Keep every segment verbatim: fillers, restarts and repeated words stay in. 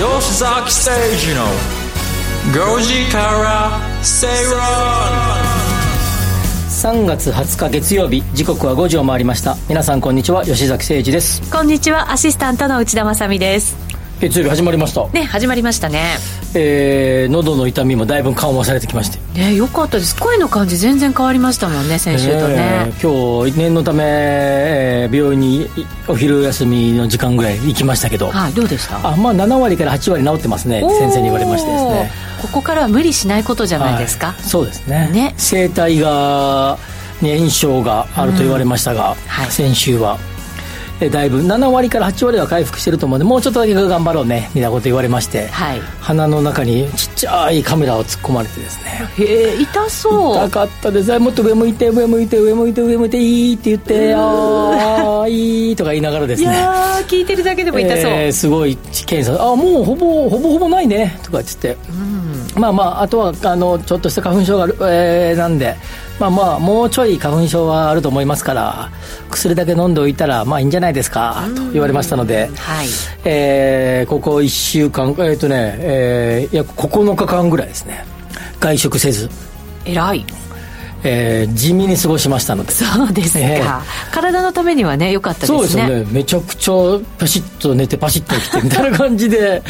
吉崎誠二のごじから正論。さんがつはつか月曜日、時刻はごじを回りました。皆さんこんにちは、吉崎誠二です。こんにちは、アシスタントの内田まさみです。月曜日始まりましたね。始まりましたね、えー、喉の痛みもだいぶ緩和されてきまして、ね、よかったです。声の感じ全然変わりましたもんね、先週とね、えー、今日念のため、えー、病院にお昼休みの時間ぐらい行きましたけど、はい、どうでした？あ、まあ、ななわりからはちわり治ってますね、先生に言われましてですね。ここからは無理しないことじゃないですか、はい、そうですね、ね、声帯が、ね、炎症があると言われましたが、うん、はい、先週はだいぶななわりからはちわりは回復してると思うので、もうちょっとだけ頑張ろうねみたいなこと言われまして、はい、鼻の中にちっちゃいカメラを突っ込まれてですね。へえ、痛そう。痛かったです。もっと上向いて上向いて上向いて上向いていいって言って、ああいいとか言いながらですね。いやー、聞いてるだけでも痛そう。えー、すごい検査。あ、もうほぼほぼほぼないねとか言って。うん、まあまあ、あとはあのちょっとした花粉症がある、えー、なんで。まあまあ、もうちょい花粉症はあると思いますから薬だけ飲んでおいたらまあいいんじゃないですかと言われましたので、はい、えー、ここいっしゅうかん、えーっとねえー、約ここのかかんぐらいですね、外食せず、えらい、えー、地味に過ごしましたので。そうですか、えー、体のためにはね、良かったですね。そうですよね、めちゃくちゃパシッと寝てパシッと起きてみたいな感じで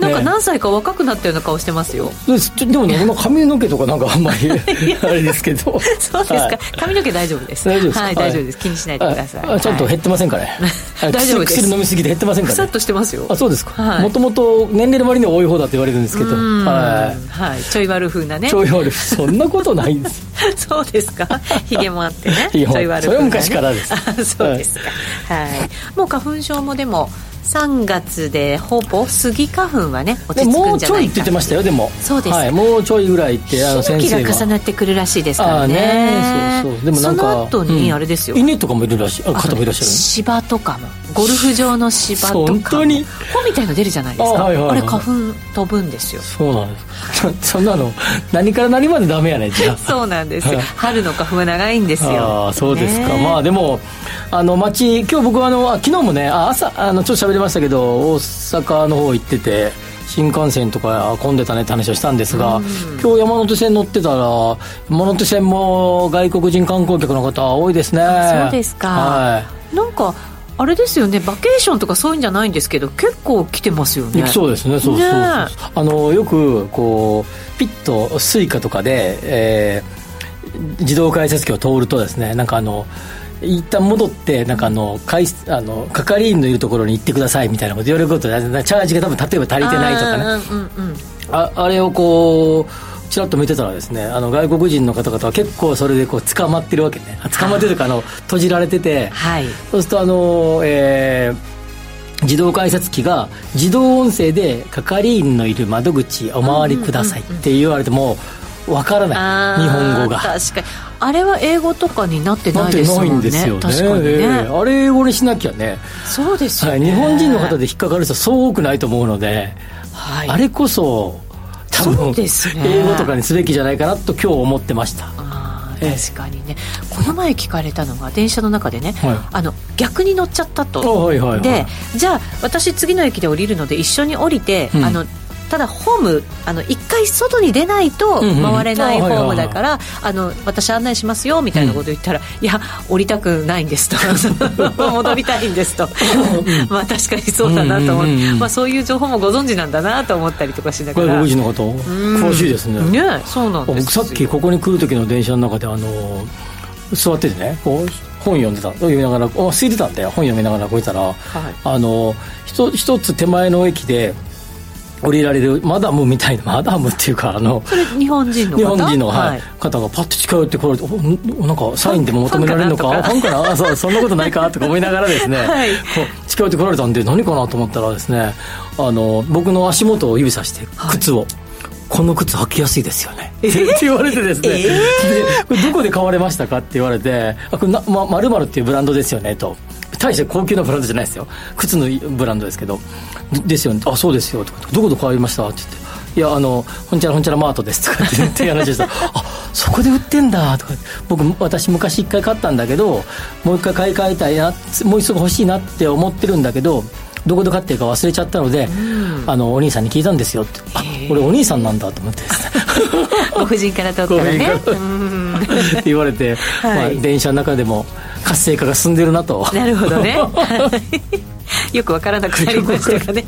なんか何歳か若くなったような顔してますよ。でもね、髪の毛とかなんかあんまりあれですけどそうですか、はい、髪の毛大丈夫です。大丈夫ですか？はい、大丈夫です、気にしないでください。ちゃんと減ってませんからね大丈夫です。薬飲みすぎて減ってませんからね。くさっとしてますよ。あ、そうですか。もともと年齢の割には多い方だって言われるんですけど、はい、はい、ちょい悪風なね。ちょい悪風、そんなことないんですそうですか。ひげもあってね。ちょい悪く、ね、それは昔からです。あ、そうですか、はいはい、もう花粉症もでもさんがつでほぼスギ花粉はね落ち着くんじゃないか。もうちょいって言ってましたよ。でもそうです、はい、もうちょいぐらいってあの先生は。日が重なってくるらしいですからね。そうそう。でもなんかその後にあれですよ、うん、稲とかもいるらしい、方もいらっしゃる。芝とかもゴルフ場の芝とかも本当に穂みたいの出るじゃないですか。 あ,、はいはいはい、あれ花粉飛ぶんですよ。そうなんですそんなの何から何までダメやねんじゃそうなんですよ春の花粉は長いんですよ。あ、そうですか、ね、まあでもあの街、今日僕はあの昨日もね、あ、朝あのちょっと喋りましたけど大阪の方行ってて新幹線とか混んでたねって話をしたんですが、うん、今日山手線乗ってたら山手線も外国人観光客の方多いですね。そうですか、はい、なんかあれですよね、バケーションとかそういうんじゃないんですけど結構来てますよね。そうですね、そうそうそう、ね、あのよくこうピッとスイカとかで、えー、自動改札機を通るとですね、なんかあの一旦戻ってなんかあのあの係員のいるところに行ってくださいみたいなこと言われることで、チャージが多分例えば足りてないとかね、 あ,、うんうん、あ, あれをこうちらっと見てたらですね、あの外国人の方々は結構それでこう捕まってるわけね。捕まってるというかあの閉じられてて、はい、そうするとあの、えー自動改札機が自動音声で係員のいる窓口お回りくださいって言われてもわからない、うんうんうん、日本語が。確かにあれは英語とかになってないですもんね。なんてないんですよね。確かにね、えー、あれ英語にしなきゃね。そうですよね、はい、日本人の方で引っかかる人はそう多くないと思うので、はい、あれこそ多分、ね、英語とかにすべきじゃないかなと今日思ってました。確かにね、この前聞かれたのが電車の中でね、はい、あの逆に乗っちゃったと、はいはいはい、でじゃあ私次の駅で降りるので一緒に降りて、うん、あのただホームあのいっかい外に出ないと回れないホームだから、うんうん、あの私案内しますよみたいなこと言ったら、うん、いや降りたくないんですと戻りたいんですとまあ確かにそうだなと思って、うんうんうん、まあ、そういう情報もご存知なんだなと思ったりとかしながら。ご存知の方詳しいですね。ね、そうなんです。僕さっきここに来る時の電車の中であの座っててね、こう本読んでた、読みながら空いてたんだよ。本読みながらこういたら、はい、あの一つ手前の駅で降りられるマダムみたいな、マダムっていうかあのそれ日本人の方、日本人の、はいはい、方がパッと近寄ってこられて、おなんかサインでも求められるのか、ファンかな、あ そ, そんなことないかとか思いながらですね、はい、こう近寄ってこられたんで何かなと思ったらですね、あの僕の足元を指さして靴を、はい、この靴履きやすいですよね、えー、って言われてですね、えー、でこれどこで買われましたかって言われて、あこれな、ま、〇〇っていうブランドですよねと。大して高級なブランドじゃないですよ、靴のブランドですけどですよね。あ、そうですよとか、どこで買いましたって言って、いやあのほんちゃらほんちゃらマートですとかって言って話したらあ、そこで売ってんだとか、僕私昔一回買ったんだけどもう一回買い替えたいな、もう一足欲しいなって思ってるんだけどどこで買ってるか忘れちゃったので、うん、あのお兄さんに聞いたんですよって。あ、俺お兄さんなんだと思ってですねご婦人から取ったらねって言われて、はい、まあ、電車の中でも活性化が進んでるなと。なるほどねよくわからなくなりましたかね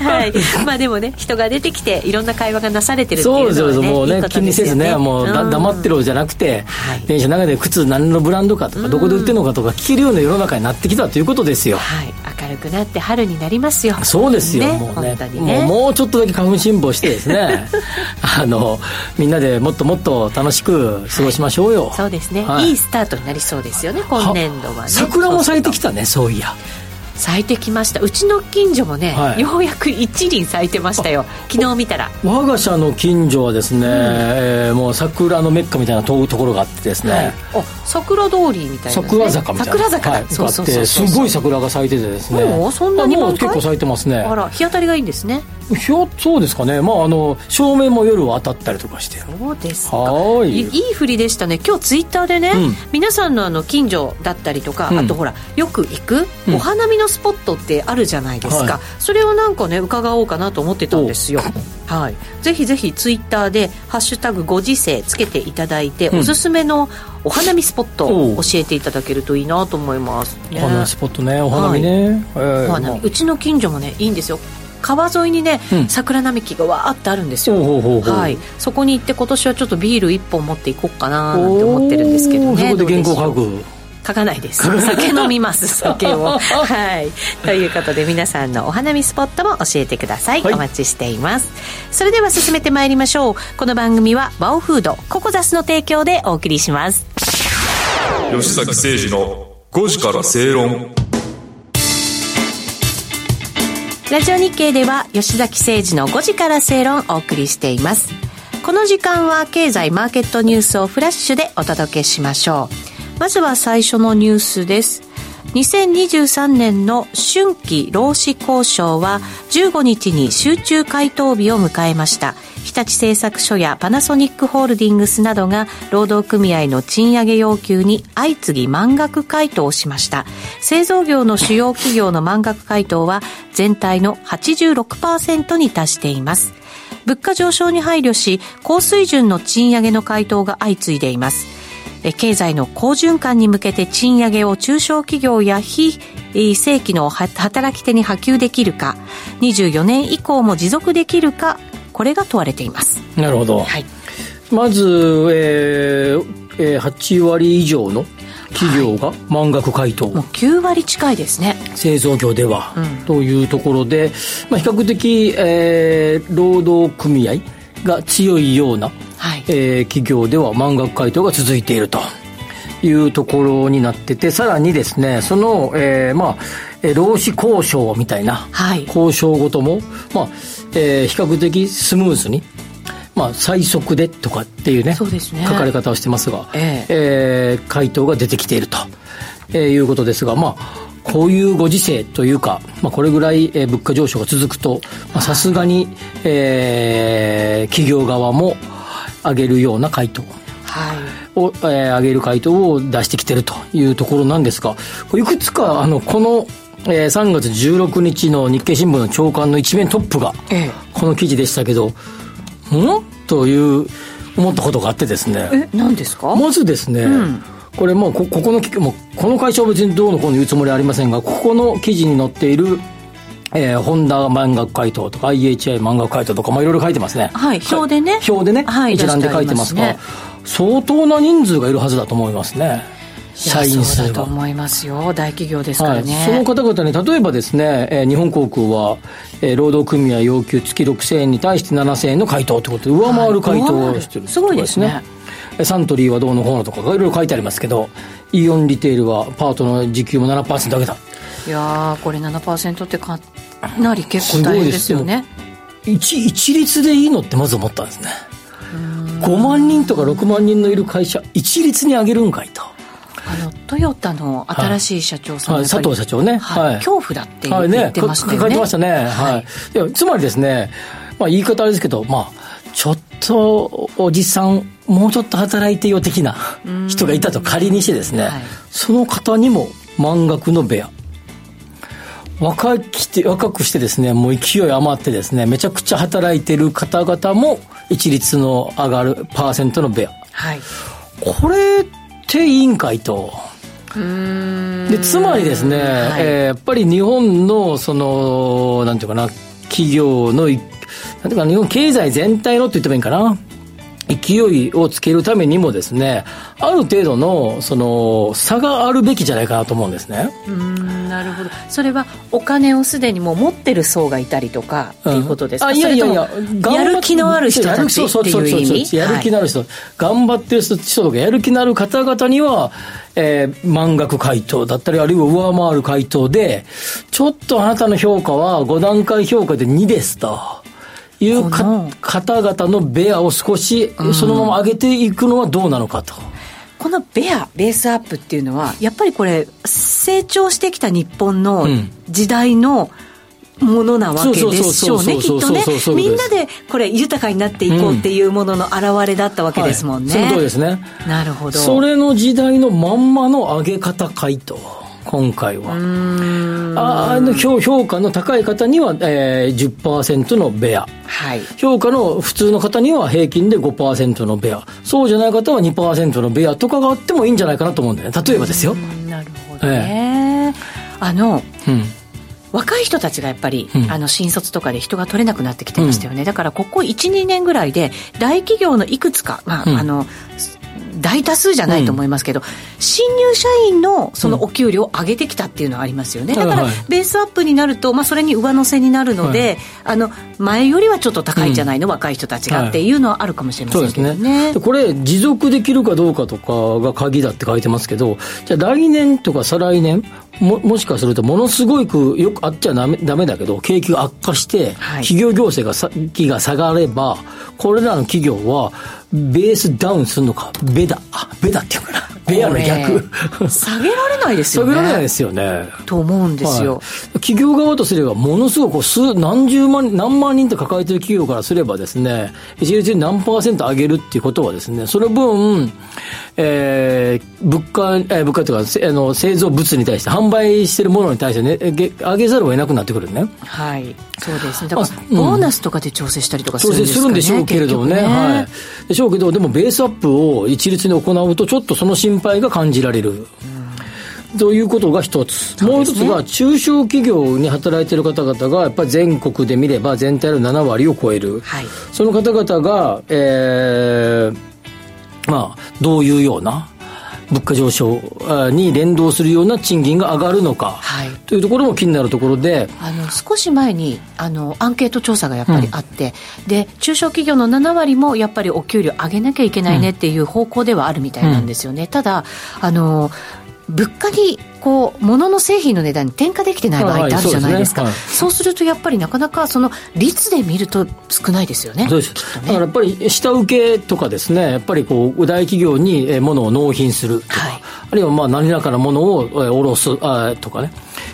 はい、まあでもね、人が出てきていろんな会話がなされてるっていうのはね、そうです、もうね、いいことですよね。気にせずね、もうだ黙ってろじゃなくて、はい、電車の中で靴何のブランドかとかどこで売ってるのかとか聞けるような世の中になってきたということですよ。はい、明るくなって春になりますよ。そうですよ、ね、もうね、もう、もうちょっとだけ花粉辛抱してですねあのみんなでもっともっと楽しく過ごしましょうよ、はい、そうですね、はい、いいスタートになりそうですよね、今年度はね。桜も咲いてきたね、そういや咲いてきました。うちの近所もね、はい、ようやく一輪咲いてましたよ、昨日見たら。我が社の近所はですね、うん、えー、もう桜のメッカみたいなところがあってですね、はい、あ、桜通りみたいな、ね、桜坂みたいな、桜坂だ、はい、そうそうそうそう、すごい桜が咲いててですね、もうそんなに満開、もう結構咲いてますね。あら、日当たりがいいんですね。ひょそうですかね、まあ、あの照明も夜は当たったりとかして。そうですか、はい、 い, いい振りでしたね。今日ツイッターでね、うん、皆さん の, あの近所だったりとか、うん、あとほらよく行く、うん、お花見のスポットってあるじゃないですか、はい、それをなんかね伺おうかなと思ってたんですよはい、ぜひぜひツイッターでハッシュタグご時世つけていただいて、うん、おすすめのお花見スポットを教えていただけるといいなと思います、ね、お花見スポットね、お花見ね、はい、えー、花見、うちの近所もねいいんですよ。川沿いにね、うん、桜並木がわーってあるんですよ。ほうほうほう、はい、そこに行って今年はちょっとビールいっぽん持っていこうかななんて思ってるんですけどね。そこで原稿書く、書かないです酒飲みます酒を、はい、ということで皆さんのお花見スポットも教えてください、はい、お待ちしています。それでは進めてまいりましょう。この番組はワオフードココザスの提供でお送りします。吉崎誠二のごじから正論。ラジオ日経では吉崎誠二のごじから正論をお送りしています。この時間は経済マーケットニュースをフラッシュでお届けしましょう。まずは最初のニュースです。にせんにじゅうさんねんの春季労使交渉はじゅうごにちに集中回答日を迎えました。日立製作所やパナソニックホールディングスなどが労働組合の賃上げ要求に相次ぎ満額回答しました。製造業の主要企業の満額回答は全体の はちじゅうろくパーセント に達しています。物価上昇に配慮し高水準の賃上げの回答が相次いでいます。経済の好循環に向けて賃上げを中小企業や非正規の働き手に波及できるか、にじゅうよねん以降も持続できるか、これが問われています。なるほど、はい、まず、えーえー、はちわり以上の企業が満額回答、はい、もうきゅうわり近いですね、製造業では、うん、というところで、まあ、比較的、えー、労働組合が強いような、はい、えー、企業では満額回答が続いているというところになってて、さらにですね、その、えー、まあ、えー、労使交渉みたいな、はい、交渉ごとも、まあ、えー、比較的スムーズに、まあ、最速でとかっていうね、そうですね、書かれ方をしてますが、えーえー、回答が出てきていると、えー、いうことですが、まあこういうご時世というか、まあ、これぐらい物価上昇が続くとさすがに、えー、企業側も上げるような回答を、はい、えー、上げる回答を出してきているというところなんですが、いくつかあのこの、えー、さんがつじゅうろくにちの日経新聞の朝刊の一面トップがこの記事でしたけど、ええ、んという思ったことがあってですね。え、何ですか。まずですね、うん、これもう こ, ここのもうこの会社は別にどうのこうの言うつもりはありませんが、ここの記事に載っている、えー、ホンダ満額回答とか アイエイチアイ 満額回答とか、まあ、いろいろ書いてますね、はい、表でね、表でね、はい、一覧で書いてますが、ね、相当な人数がいるはずだと思いますね。社員数がそうだと思いますよ、大企業ですからね、はい、その方々に例えばですね、えー、日本航空は、えー、労働組合要求月ろくせんえんに対してななせんえんの回答ということで上回る回答をしている、はい、すごいですね。サントリーはどうのこうのとかいろいろ書いてありますけど、イオンリテールはパートの時給も ななパーセント 上げた。いやー、これ ななパーセント ってかなり結構大変ですよね。す 一, 一律でいいのってまず思ったんですね。ごまんにんとかろくまんにんのいる会社一律に上げるんかいと。あのトヨタの新しい社長さん、はい、佐藤社長ね、はい、恐怖だって言ってましたよね、はい、ね、書いてましたね、はいはい。つまりですね、まあ、言い方あれですけど、まあちょっとおじさんもうちょっと働いてよ的な人がいたと仮にしてですね、はい、その方にも満額のベア、若きて若くしてですね、もう勢い余ってですね、めちゃくちゃ働いてる方々も一律の上がるパーセントのベア、はい、これって委員会とうーんでつまりですね、はい、えー、やっぱり日本のそのなんていうかな企業のなんていうかな日本経済全体のって言ってもいいかな勢いをつけるためにもですね、ある程度のその差があるべきじゃないかなと思うんですね。うーん、なるほど。それはお金をすでにもう持ってる層がいたりとかっていうことですか、うん、あいやいやいややる気のある人たちっていう意味、やる気のある人、はい、頑張ってる人とかやる気のある方々には、えー、満額回答だったりあるいは上回る回答でちょっとあなたの評価はご段階評価でにですというか方々のベアを少しそのまま上げていくのはどうなのかと、うん、このベアベースアップっていうのはやっぱりこれ成長してきた日本の時代のものなわけでしょうね、きっとね。みんなでこれ豊かになっていこうっていうものの表れだったわけですもんね、うん、はい、その通りですね。なるほど。それの時代のまんまの上げ方回答、今回はうーんああの 評, 評価の高い方には、えー、じゅっパーセント のベア、はい、評価の普通の方には平均で ごパーセント のベア、そうじゃない方は にパーセント のベアとかがあってもいいんじゃないかなと思うんだよね、例えばですよ。なるほどね、えー、あの、うん、若い人たちがやっぱり、うん、あの新卒とかで人が取れなくなってきてましたよね、うん、だからここ いち,に 年ぐらいで大企業のいくつか、まあ、うん、あの大多数じゃないと思いますけど、うん、新入社員のそのお給料を上げてきたっていうのはありますよね、うん、だからベースアップになると、まあ、それに上乗せになるので、はい、あの前よりはちょっと高いんじゃないの、うん、若い人たちがっていうのはあるかもしれませんけど ね,、はい、そうですね。これ持続できるかどうかとかが鍵だって書いてますけど、じゃあ来年とか再来年 も, もしかするとものすごくよくあっちゃダ メ, ダメだけど景気が悪化して、はい、企業行政がさが下がればこれらの企業はベースダウンするのか、ベダあベダっていうかな、ベアの逆下げられないですよね。下げられないですよねと思うんですよ、はい、企業側とすればものすごく数何十万何万人と抱えている企業からすればですね、一律に何パーセント上げるっていうことはですね、その分、えー、物価、えー、物価というかあの製造物に対して販売しているものに対して、ね、上げざるを得なくなってくるね。はい、そうですね。だから、うん、ボーナスとかで調整したりとかするんですかね。調整するんでしょうけれども ね, ね、はい、でしょうけど、でもベースアップを一律に行うとちょっとその心配が感じられる、うん、ということが一つ、ね、もう一つが中小企業に働いている方々がやっぱり全国で見れば全体のなな割を超える、はい、その方々が、えー、まあどういうような物価上昇に連動するような賃金が上がるのか、はい、というところも気になるところで、あの少し前にあのアンケート調査がやっぱりあって、うん、で中小企業のなな割もやっぱりお給料上げなきゃいけないねっていう方向ではあるみたいなんですよね、うん、ただあの物価にこう物の製品の値段に転嫁できてない場合ってあるじゃないですか、はい、そうするとやっぱりなかなかその率で見ると少ないですよね。そうです、きっとね。だからやっぱり下請けとかですね、やっぱりこう大企業に物を納品するとか、はい、あるいはまあ何らかのものを卸すあとかね、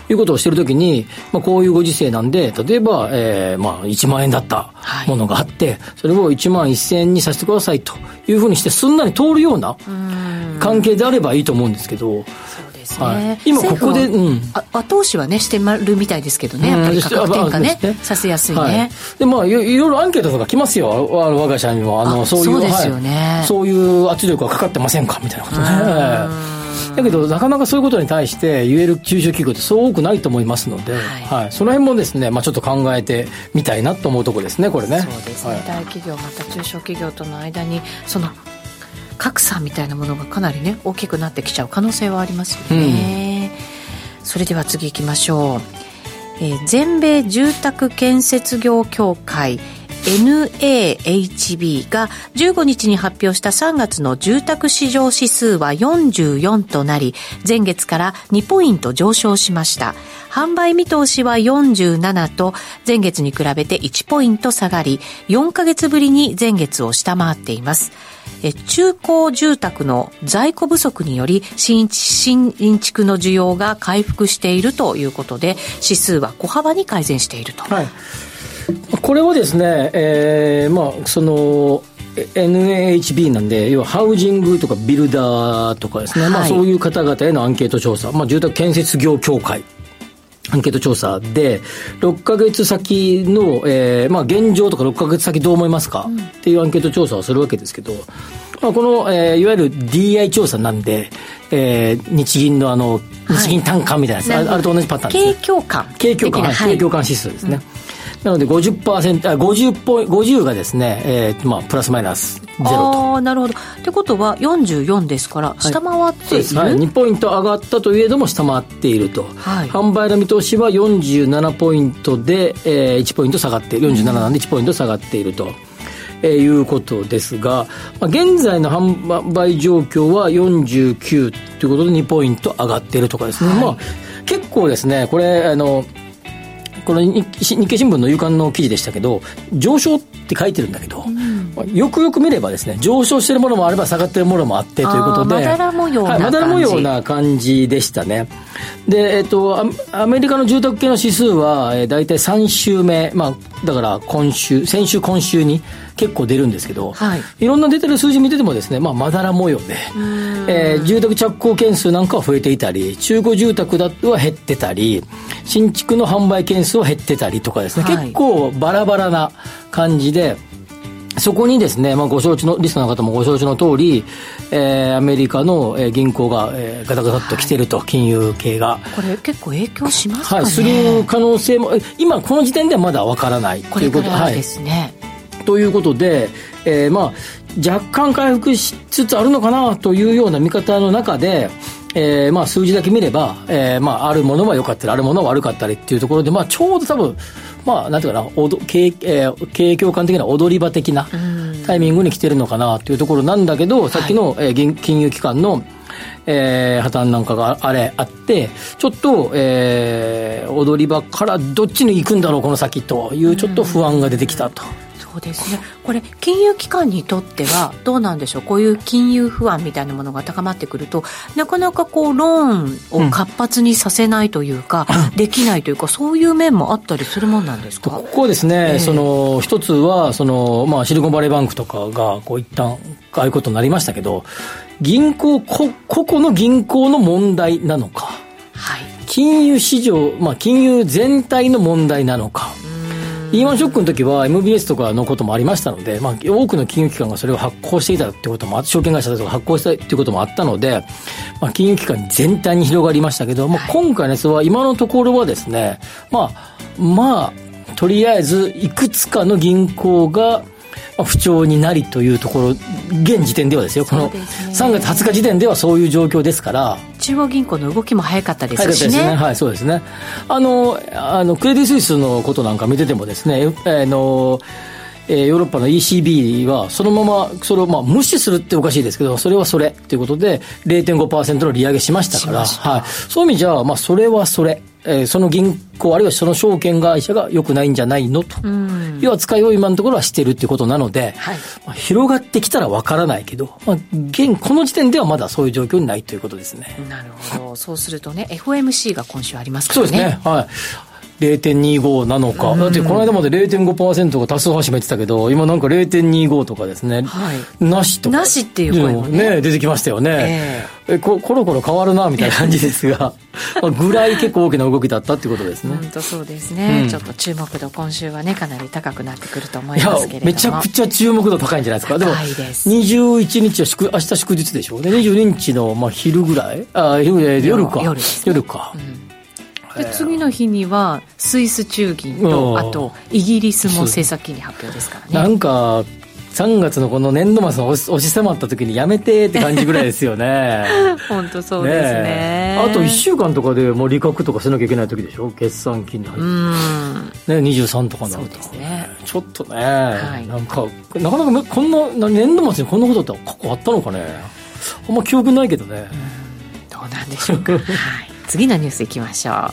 いうことをしているときに、まあ、こういうご時世なんで例えば、えーまあ、いちまん円だったものがあって、はい、それをいちまんせんえんにさせてくださいというふうにしてすんなり通るような関係であればいいと思うんですけど、はい、今ここで、うん、後押しは、ね、してまるみたいですけどね、やっぱり価格転嫁、ねね、させやすいね、はい、でまあ、い, いろいろアンケートとか来ますよ、あの我が社にもあのあ そ, ういうそうですよね、はい、そういう圧力はかかってませんかみたいなことね、だけどなかなかそういうことに対して言える中小企業ってそう多くないと思いますので、はいはい、その辺もですね、まあ、ちょっと考えてみたいなと思うところですね、これね。そうですね、はい、大企業また中小企業との間にその格差みたいなものがかなりね大きくなってきちゃう可能性はありますよね、うん、それでは次行きましょう、えー、全米住宅建設業協会 エヌエーエイチビー がじゅうごにちに発表したさんがつの住宅市場指数はよんじゅうよんとなり、前月からにポイント上昇しました。販売見通しはよんじゅうななと前月に比べていちポイント下がり、よんかげつぶりに前月を下回っています。中古住宅の在庫不足により新築の需要が回復しているということで、指数は小幅に改善していると、はい、これはですね、えーまあ、その エヌエイチビー なんで、要はハウジングとかビルダーとかですね、はい、まあ、そういう方々へのアンケート調査、まあ、住宅建設業協会アンケート調査でろっかげつさきの、えーまあ、現状とかろっかげつさきどう思いますか、うん、っていうアンケート調査をするわけですけど、まあ、この、えー、いわゆる ディーアイ 調査なんで、えー、日銀のあの日銀短観みたいなやつ、はい、あ, あれと同じパターンです、ね、景況感景況感、はい、景況感指数ですね、うん、なので ごじゅっパーセント あ 50, ごじゅうがですね、えーまあ、プラスマイナスゼロと。あ、なるほど。ってことはよんじゅうよんですから下回っている、はいはい、にポイント上がったといえども下回っていると、はい、販売の見通しはよんじゅうななポイントで、えー、いちポイント下がってよんじゅうなななんでいちポイント下がっていると、えー、いうことですが、まあ、現在の販売状況はよんじゅうきゅうということでにポイント上がっているとかですね、はい、まあ、結構ですね、これあのこの日経新聞の夕刊の記事でしたけど、上昇って書いてるんだけど、うん、よくよく見ればですね、上昇してるものもあれば下がってるものもあってということで、まだら模様な感じ、はい、まだら模様な感じでしたね。で、えっと、アメリカの住宅系の指数は、えー、大体さんしゅうめ、まあ、だから今週、先週今週に結構出るんですけど、はい、いろんな出てる数字見ててもですね、まあ、まだら模様で、えー、住宅着工件数なんかは増えていたり、中古住宅だは減ってたり、新築の販売件数は減ってたりとかですね、はい、結構バラバラな感じで、そこにですね、まあ、ご承知のリスナーの方もご承知の通り、えー、アメリカの銀行がガタガタっと来てると、はい、金融系がこれ結構影響しますかね、はい、する可能性も今この時点ではまだわからないということ、これからですね、はい、ということで、えーまあ、若干回復しつつあるのかなというような見方の中で、えーまあ、数字だけ見れば、えーまあ、あるものは良かったりあるものは悪かったりっていうところで、まあ、ちょうど多分、まあ、なんていうかな、おど、景、えー、景況感的な踊り場的なタイミングに来てるのかなというところなんだけど、さっきの、はい、えー、金融機関の、えー、破綻なんかがあれあってちょっと、えー、踊り場からどっちに行くんだろうこの先というちょっと不安が出てきたと。そうですね、これ金融機関にとってはどうなんでしょう、こういう金融不安みたいなものが高まってくるとなかなかこうローンを活発にさせないというか、うん、できないというか、そういう面もあったりするもんなんですか。ここはですね、えー、その一つはその、まあ、シリコンバレーバンクとかがこう一旦ああいうことになりましたけど、銀行こ個々の銀行の問題なのか、はい、金融市場、まあ、金融全体の問題なのか。リーマンショックの時は エムビーエス とかのこともありましたので、まあ、多くの金融機関がそれを発行していたってことも、証券会社とか発行したっていうこともあったので、まあ、金融機関全体に広がりましたけど、まあ、今回のやつは今のところはですね、まあ、まあ、とりあえずいくつかの銀行が不調になりというところ、現時点ではですよ、このさんがつはつか時点ではそういう状況ですから、中央銀行の動きも早かったですしね、早かったですね、はい、そうですね、あのあのクレディ・スイスのことなんか見ててもですね、あのヨーロッパの イーシービー はそのままそれをまあ無視するっておかしいですけど、それはそれということで れいてんごパーセント の利上げしましたから、しし、はい、そういう意味じゃ、まあ、それはそれ、えー、その銀行あるいはその証券会社が良くないんじゃないのという扱いを今のところはしているということなので、はい、まあ、広がってきたらわからないけど、まあ、現この時点ではまだそういう状況にないということですね。なるほど。そうするとねエフオーエムシー が今週ありますからね。そうですね、はい、れいてんにご なのか、うん、だってこの間まで れいてんごパーセント が多数派占めてたけど、今なんか れいてんにご とかですね、はい、なしとかなしっていう声も ね, ね出てきましたよね、えー、えこコロコロ変わるなみたいな感じですがぐらい結構大きな動きだったってことですね。本当そうですね、うん、ちょっと注目度今週はねかなり高くなってくると思いますけれども、いやめちゃくちゃ注目度高いんじゃないですか。でもにじゅういちにちは祝明日祝日でしょうね、にじゅうににちのまあ昼ぐらい、あ昼夜夜か夜、ね、夜か、うん、で次の日にはスイス中銀と、あとイギリスも政策金利発表ですからね。なんかさんがつのこの年度末の押し迫った時にやめてって感じぐらいですよね本当そうです ね, ねあといっしゅうかんとかでもう利確とかしなきゃいけない時でしょ、決算金利入って、うん、ね、にじゅうさんとかになると、そうですね、ちょっとね、はい、なんかなかなかこんな年度末にこんなことって過去あったのかね、あんま記憶ないけどね、うん、どうなんでしょうかはい、次のニュースいきましょう。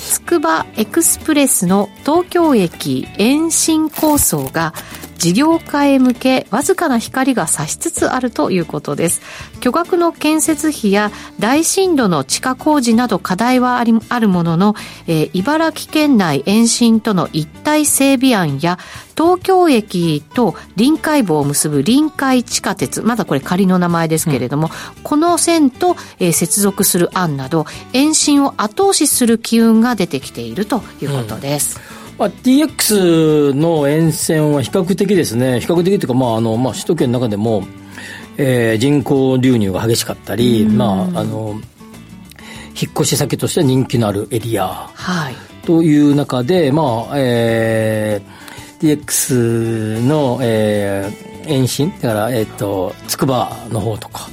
つくばエクスプレスの東京駅延伸構想が事業家へ向けわずかな光が差しつつあるということです。巨額の建設費や大震度の地下工事など課題はありあるものの、えー、茨城県内延伸との一体整備案や東京駅と臨海部を結ぶ臨海地下鉄、まだこれ仮の名前ですけれども、うん、この線と、えー、接続する案など延伸を後押しする機運が出てきているということです。うん、まあ、ディーエックス の沿線は比較的ですね、比較的というか、まああのまあ、首都圏の中でも、えー、人口流入が激しかったり、うん、まあ、あの引っ越し先としては人気のあるエリア、はい、という中で、まあえーディーエックス の、えー、延伸だから、えー、と筑波の方とか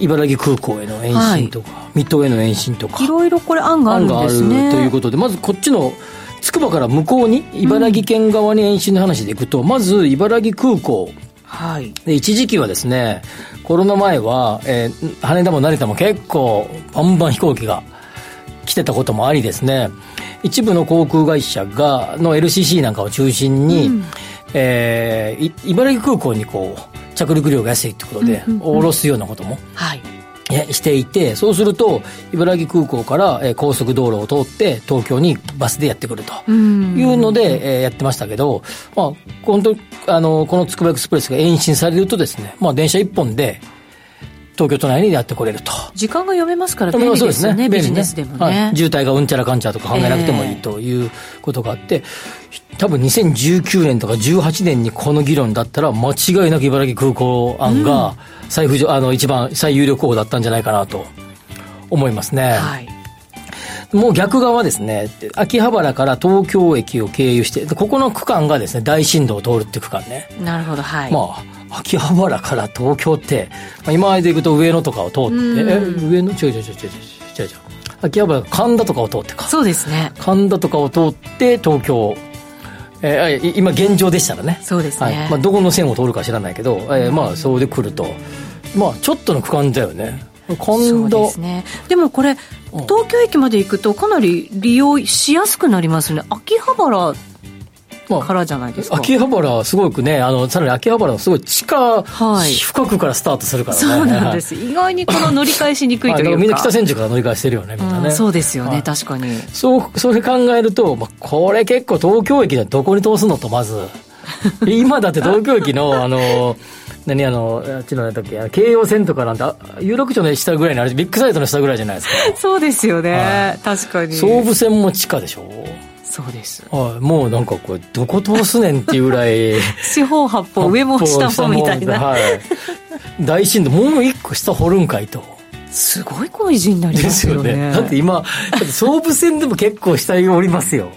茨城空港への延伸とか、はい、水戸への延伸とかいろいろこれ案があるんですね。案があるということで、まずこっちの筑波から向こうに茨城県側に延伸の話でいくと、うん、まず茨城空港、はい、で一時期はですねコロナ前は、えー、羽田も成田も結構バンバン飛行機が来てたこともありですね、一部の航空会社がの エルシーシー なんかを中心に、うん、えー、茨城空港にこう着陸料が安いということで、うんうんうん、降ろすようなことも、はい、していて、そうすると茨城空港から、えー、高速道路を通って東京にバスでやってくるというので、うんうんうん、えー、やってましたけど、まあ、本当あのこのつくばエクスプレスが延伸されるとですね、まあ、電車いっぽんで東京都内にやってこれると、時間が読めますから便利ですよね、ビジネスでもね、はい、渋滞がうんちゃらかんちゃらとか考えなくてもいいということがあって、えー、多分にせんじゅうきゅうねんとかじゅうはちねんにこの議論だったら間違いなく茨城空港案が最浮上、うん、あの一番最有力候補だったんじゃないかなと思いますね、はい、もう逆側ですね、秋葉原から東京駅を経由してここの区間がですね大震度を通るっていう区間ね。なるほど、はい、まあ秋葉原から東京って、まあ、今まで行くと上野とかを通って、え上野違う違う違う違う違う違う秋葉原神田とかを通ってか、そうですね、神田とかを通って東京、えー、今現状でしたらね、そうですね、はい、まあ、どこの線を通るか知らないけど、えー、まあそれで来ると、まあちょっとの区間だよね、神田。そうですね、でもこれ東京駅まで行くとかなり利用しやすくなりますね、秋葉原からじゃないですか。秋葉原はすごくね、あのさらに秋葉原はすごい地下、はい、深くからスタートするからね。そうなんです、意外にこの乗り換えしにくいというか、みんな北千住から乗り換えしてるよね、みんなね、うん、そうですよね、はい、確かにそう、それ考えると、まあ、これ結構東京駅でどこに通すのと、まず今だって東京駅のあの何あのあっちの何だっけ、京葉線とかなんて有楽町の下ぐらいにある、ビッグサイトの下ぐらいじゃないですか。そうですよね、はい、確かに総武線も地下でしょ。そうです、ああ、もうなんかこれどこ通すねんっていうぐらい四方八方上も下もみたいな、はい、大震度もう一個下掘るんかいと、すごい工事になりますよ ね, ですよね。だって今だって総武線でも結構下に降りますよ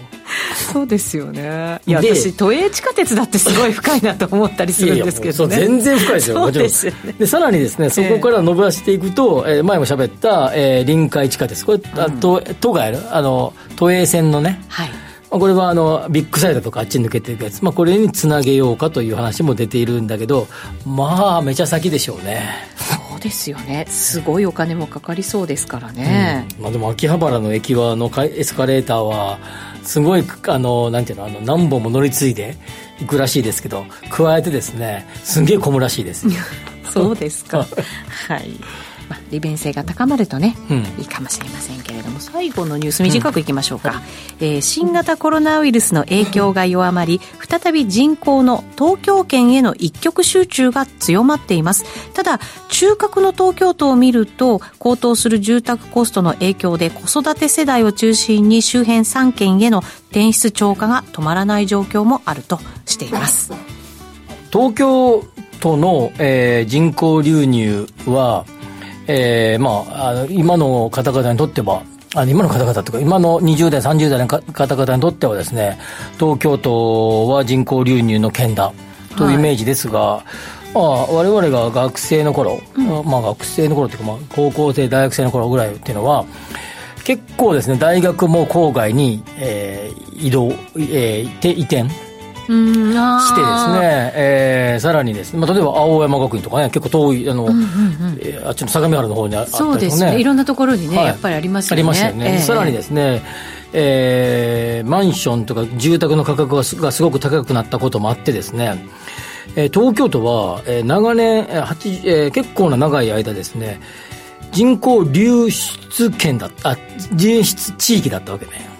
そうですよね、いや私都営地下鉄だってすごい深いなと思ったりするんですけどね。いやいや、そう全然深いですよそうですよね。でさらにですね、そこから伸ばしていくと、えー、前も喋った、えー、臨海地下鉄、これ、うん、あと都外のあの都営線のね、はい、これはあのビッグサイドとかあっちに抜けていくやつ、まあ、これにつなげようかという話も出ているんだけど、まあめちゃ先でしょうね。そうですよね、すごいお金もかかりそうですからね、うん、まあ、でも秋葉原の駅はあのエスカレーターはすごいあのなんていうの、あの何本も乗り継いでいくらしいですけど、加えてですねすんげえ混むらしいですそうですかはい、まあ、利便性が高まるとね、うん、いいかもしれませんけれども、最後のニュース短くいきましょうか、うん、えー、新型コロナウイルスの影響が弱まり、再び人口の東京圏への一極集中が強まっています。ただ中核の東京都を見ると、高騰する住宅コストの影響で子育て世代を中心に周辺さん県への転出超過が止まらない状況もあるとしています。東京都の、えー、人口流入はえーまあ、あの今の方々にとってはあの今の方々とか今のにじゅう代さんじゅう代の方々にとってはですね、東京都は人口流入の県だというイメージですが、はい、まあ、我々が学生の頃、うん、まあ、学生の頃というか、まあ、高校生大学生の頃ぐらいっていうのは結構ですね、大学も郊外に、えー、移動、えー、移転うんあしてですね、えー、さらにですね、まあ、例えば青山学院とかね、結構遠い あ, の、うんうんうん、えー、あっちの相模原の方にあったりとかね、そうですね、いろんなところにね、はい、やっぱりありますよね、ありましたよね、えー、さらにですね、ええー、マンションとか住宅の価格が す, がすごく高くなったこともあってですね、えー、東京都は、えー、長年、えー、結構な長い間ですね、人口流出圏だった、あ、流出地域だったわけね。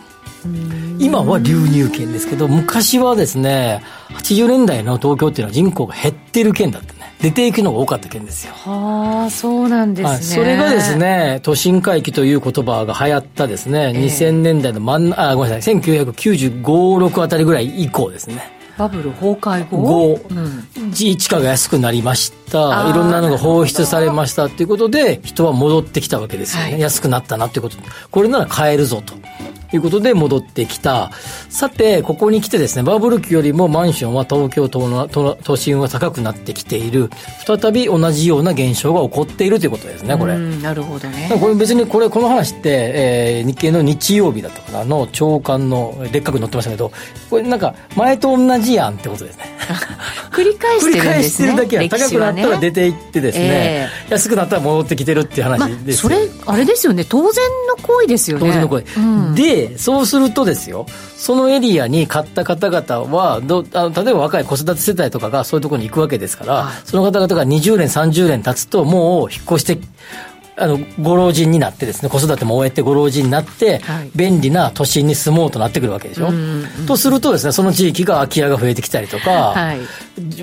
今は流入圏ですけど、昔はですね、はちじゅうねんだいの東京っていうのは人口が減ってる圏だったね。出ていくのが多かった圏ですよ。はあ、そうなんですね。それがですね、都心回帰という言葉が流行ったですね、えー、にせんねんだいの真ん中、あ、ごめんなさい、せんきゅうひゃくきゅうじゅうご、ろくあたりぐらい以降ですね。バブル崩壊後、うん、地価が安くなりました、いろんなのが放出されましたということで人は戻ってきたわけですよね、はい、安くなったなということ、これなら買えるぞということで戻ってきた。さてここに来てですね、バブル期よりもマンションは東京都の 都, 都心は高くなってきている。再び同じような現象が起こっているということですね。これ、うん、なるほどね。これ別にこれこの話って、えー、日経の日曜日だったかなの朝刊のでっかく載ってましたけど、これなんか前と同じやんってことですね。繰り返してるんですね。繰り返してるだけは、高くなったら出ていってですね、えー、安くなったら戻ってきてるっていう話です、まあ、それあれですよね、当然の行為ですよね。当然の行為、うん、でそうするとですよ、そのエリアに買った方々はどあの例えば若い子育て世帯とかがそういうところに行くわけですから、はい、その方々がにじゅうねんさんじゅうねん経つともう引っ越してあのご老人になってですね、子育ても終えてご老人になって、はい、便利な都心に住もうとなってくるわけでしょ、うんうん、とするとですね、その地域が空き家が増えてきたりとか、はい、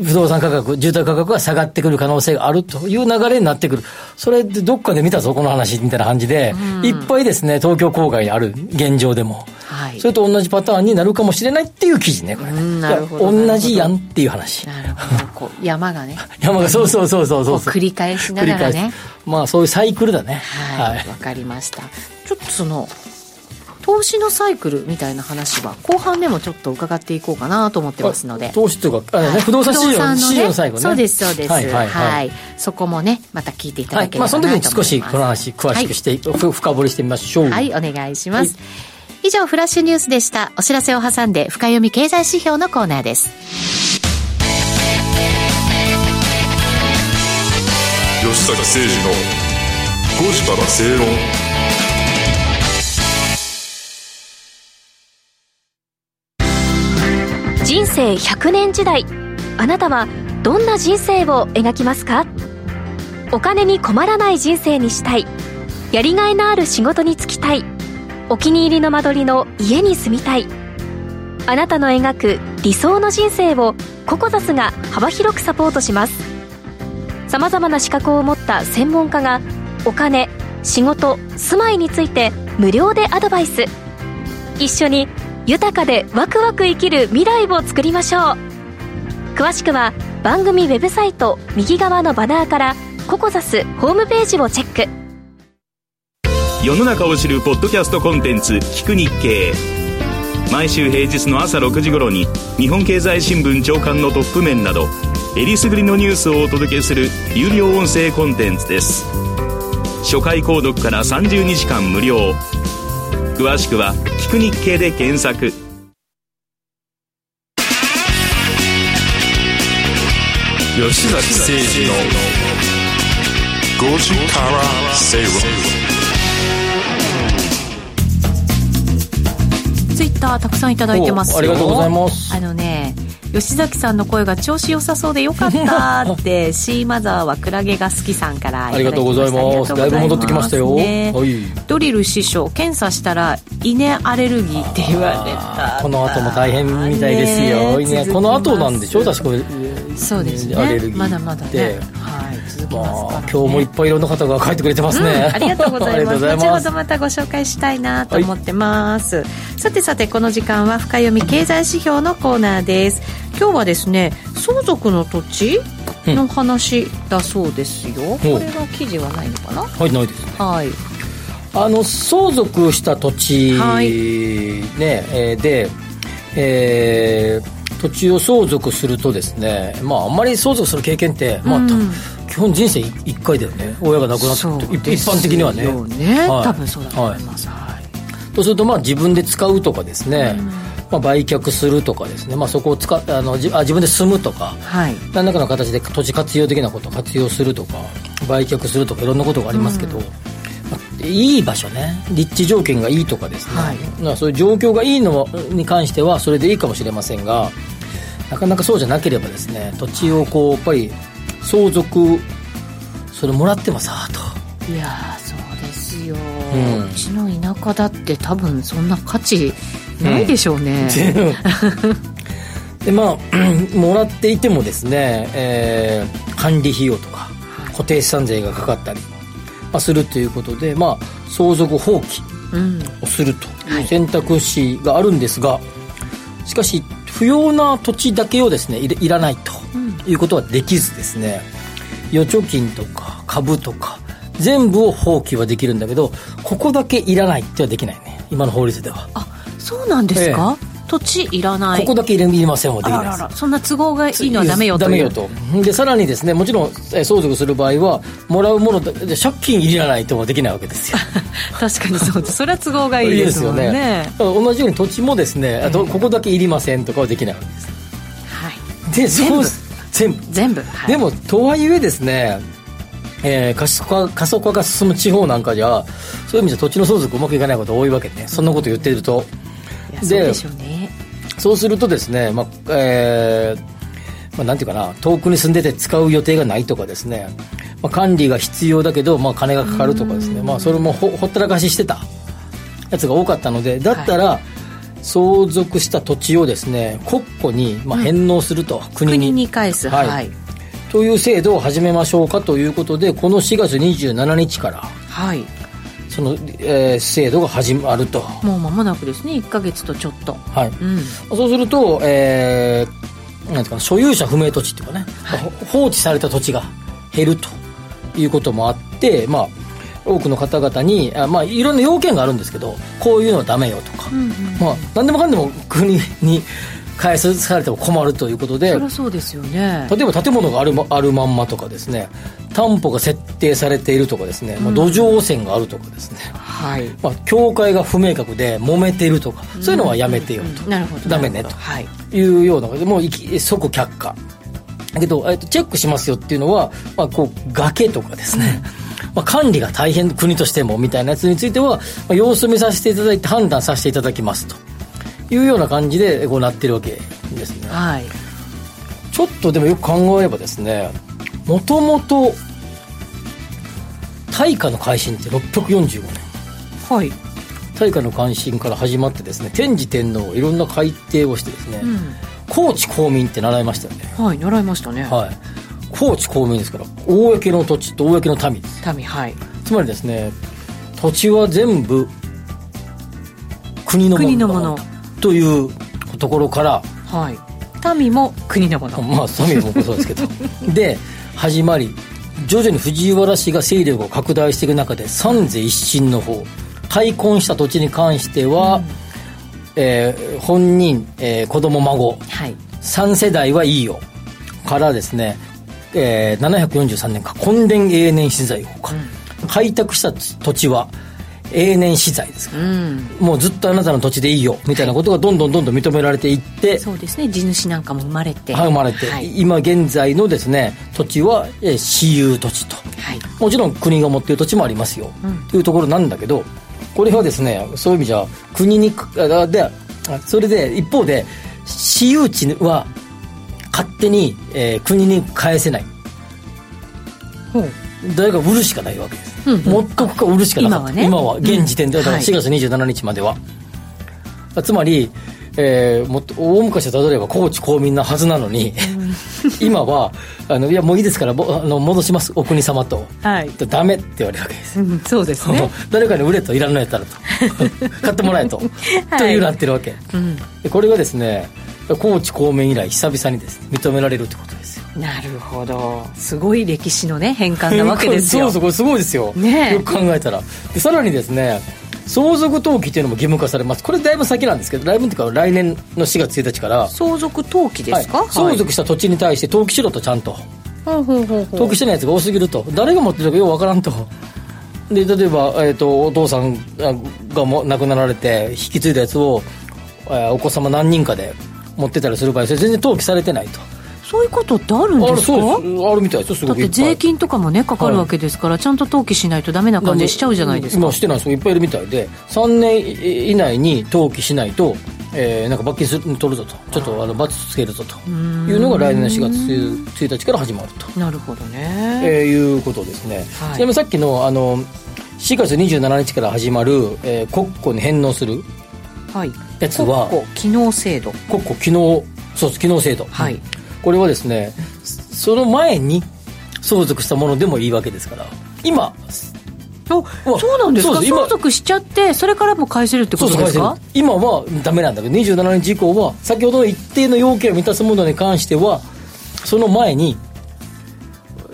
不動産価格、住宅価格が下がってくる可能性があるという流れになってくる。それどっかで見たぞこの話みたいな感じで、うん、いっぱいですね、東京郊外にある現状でも、はい、それと同じパターンになるかもしれないっていう記事ね、これね、うん、なるほど、同じやんっていう話。なるほど、こう山がね山がそうそうそうそうそう繰り返しながらね、まあそういうサイクルだね。はい、はい、わかりました。ちょっとその投資のサイクルみたいな話は後半でもちょっと伺っていこうかなと思ってますので、投資というか、はい、不動産市場 の,、ね、市場の最後ね、そうですそうです、はいはいはいはい、そこもねまた聞いていただければなと思います、はい、まあ、その時に少しこの話詳しくして、はい、深掘りしてみましょう。はい、お願いします、はい。以上フラッシュニュースでした。お知らせを挟んで深読み経済指標のコーナーです。吉坂誠二のゴジパが正論。人生ひゃくねん時代、あなたはどんな人生を描きますか？お金に困らない人生にしたい、やりがいのある仕事に就きたい、お気に入りの間取りの家に住みたい、あなたの描く理想の人生をココザスが幅広くサポートします。さまざまな資格を持った専門家がお金、仕事、住まいについて無料でアドバイス。一緒に豊かでワクワク生きる未来を作りましょう。詳しくは番組ウェブサイト右側のバナーからココザスホームページをチェック。世の中を知るポッドキャストコンテンツ聞く日経。毎週平日の朝ろくじ頃に日本経済新聞朝刊のトップ面などえりすぐりのニュースをお届けする有料音声コンテンツです。初回購読からさんじゅうにじかん無料。詳しくは聞く日経で検索。吉崎誠二のごじから正論。ツイッターたくさんいただいてますよ。ありがとうございます。あのね、吉崎さんの声が調子良さそうでよかったってシーマザーはクラゲが好きさんからいただきました。ありがとうございます。だいぶ戻ってきましたよ、ね、はい、ドリル師匠検査したら稲アレルギーって言われた。この後も大変みたいですよ、ね、この後なんでしょう確か。そうですね、アレルギーまだまだね、はい、続きますからね。今日もいっぱいいろんな方が書いてくれてますね、うん、ありがとうございます。後ほどまたご紹介したいなと思ってます、はい、さてさてこの時間は深読み経済指標のコーナーです。今日はですね、相続の土地の話だそうですよ、うん、これは記事はないのかな。はい、ないですね、はい、あの相続した土地、はい、ね、で、えー、土地を相続するとですね、まああんまり相続する経験って、まあ、うん、基本人生いっかいだよね。親が亡くなって、ね、一般的にはね、はい、多分そうだと思います、はいはい、とするとまあ自分で使うとかですね、うん、まあ、売却するとかですね、まあ、そこを使っあのじあ自分で住むとか、はい、何らかの形で土地活用的なことを活用するとか売却するとかいろんなことがありますけど、うん、まあ、いい場所ね、立地条件がいいとかですね、はい、そういう状況がいいのに関してはそれでいいかもしれませんが、なかなかそうじゃなければですね、土地をこうやっぱり相続、それもらってもさと、いやーそうですよ、うん、うちの田舎だって多分そんな価値ないでしょうね、うん、でまあもらっていてもですね、えー、管理費用とか固定資産税がかかったりするということで、まあ、相続放棄をするという選択肢があるんですが、はい、しかし不要な土地だけをですね い, いらないということはできずですね、預貯金とか株とか全部を放棄はできるんだけど、ここだけいらないってはできないね、今の法律では。あ、そうなんですか、ええ、土地いらない、ここだけいりませんもできないです。あらら、そんな都合がいいのはダメよという、ダメよと。でさらにですね、もちろん相続する場合はもらうものだ、借金いらないともできないわけですよ確かにそうです、それは都合がいいですもんね、いいですよね。同じように土地もですね、あとここだけいりませんとかはできないわけです、はい、でそう全部全部、はい、でもとはいえですね、えー、過疎化、過疎化が進む地方なんかじゃそういう意味じゃ土地の相続うまくいかないこと多いわけね、そんなこと言ってると。いや、そうでしょうね。そうするとですね、まあ、えー、まあ、なんていうかな、遠くに住んでて使う予定がないとかですね、まあ、管理が必要だけど、まあ、金がかかるとかですね、まあ、それも ほ, ほったらかししてたやつが多かったので、だったら、はい、相続した土地をですね国庫にまあ返納すると、うん、国に、国に返す、はいはい、という制度を始めましょうかということで、このしがつにじゅうしちにちから、はい、その、えー、制度が始まると。もう間もなくですね、いっかげつとちょっと、はい、うん、そうすると、えー、なんていうかな、所有者不明土地とかね、はい、放置された土地が減るということもあって、まあ、多くの方々に、あ、まあ、いろんな要件があるんですけど、こういうのはダメよとか、うんうん、まあ、何でもかんでも国に返されても困るということで、そりゃそうですよね。例えば建物があ る, あるまんまとかですね、担保が設定されているとかですね、うん、まあ、土壌汚染があるとかですね、はい、まあ、境界が不明確で揉めているとか、そういうのはやめてよと、うんうん、ダメねと、はい、いうような、もう即却下だけど、チェックしますよっていうのは、まあ、こう崖とかですね、まあ、管理が大変、国としてもみたいなやつについては、まあ、様子見させていただいて判断させていただきますというような感じでこうなってるわけですね、はい、ちょっとでもよく考えればですね、もともと大化の改新ってろっぴゃくよんじゅうごねん、はい、大化の改新から始まってですね、天智天皇いろんな改定をしてですね、うん、公地公民って習いましたよね。はい、習いましたね、はい、公地公民ですから、公の土地と公の民です。民、はい、つまりですね、土地は全部国のもの、国のものというところから、はい、民も国のもの、まあ民もそうですけどで始まり、徐々に藤原氏が勢力を拡大していく中で、三世一新の方、開墾した土地に関しては、うん、えー、本人、えー、子供孫、はい、さん世代はいいよからですね、えー、ななひゃくよんじゅうさんねんか、墾田永年私財法か、うん、開拓した土地は永年私財ですから、うん、もうずっとあなたの土地でいいよみたいなことがどんどんどんどん認められていって、はい、そうですね、地主なんかも生まれて、はい、生まれて、はい、今現在のですね土地は、えー、私有土地と、はい、もちろん国が持っている土地もありますよ、うん、というところなんだけど、これはですね、そういう意味じゃ国にで、それで一方で私有地は勝手に、えー、国に返せない、うん、誰か売るしかないわけです、うんうん、持っとくか売るしかなかった。今はね、今は現時点で、うん、だからしがつにじゅうしちにちまでは、はい、つまり、えー、もっと大昔は例えば公地公民なはずなのに、うん、今はあの、いやもういいですから、あの戻しますお国様と、はい、ダメって言われるわけです、うん、そうですね誰かに売れと、いらんのやったらと買ってもらえと、はい、というなってるわけ、うん、でこれがですね、公地公民以来久々にです、ね、認められるってことですよ。なるほど、すごい歴史の、ね、変換なわけですよ。そうそう、これすごいですよ、ね、よく考えたら。でさらにですね、相続登記というのも義務化されます。これだいぶ先なんですけど、だいぶというか来年のしがつついたちから相続登記ですか、はい、相続した土地に対して登記しろと、ちゃんと、はい、登記してないやつが多すぎると、誰が持ってるかようわからんと。で例えば、えー、とお父さんがも亡くなられて引き継いだやつを、えー、お子様何人かで持ってたりする場合、それ全然登記されてないと。そういうことってあるんですか？ あ, そうあるみたいですよ。すごくいっぱいだって税金とかもねかかるわけですから、はい、ちゃんと登記しないとダメな感じしちゃうじゃないですか。今してない人いっぱいいるみたいで、さんねん以内に登記しないと、えー、なんか罰金する取るぞと、ちょっとあの罰つけるぞというのが来年のしがつついたちから始まると。なるほどね、えー、いうことですね、はい、ちなみにさっき の, あのしがつにじゅうしちにちから始まる、えー、国庫に返納するやつは、はい、国庫機能制度、国庫機能そう機能制度、はい、これはですね、その前に相続したものでもいいわけですから、今そうなんですか。相続しちゃってそれからも返せるってことですか。今はダメなんだけど、にじゅうしちにち以降は先ほどの一定の要件を満たすものに関してはその前に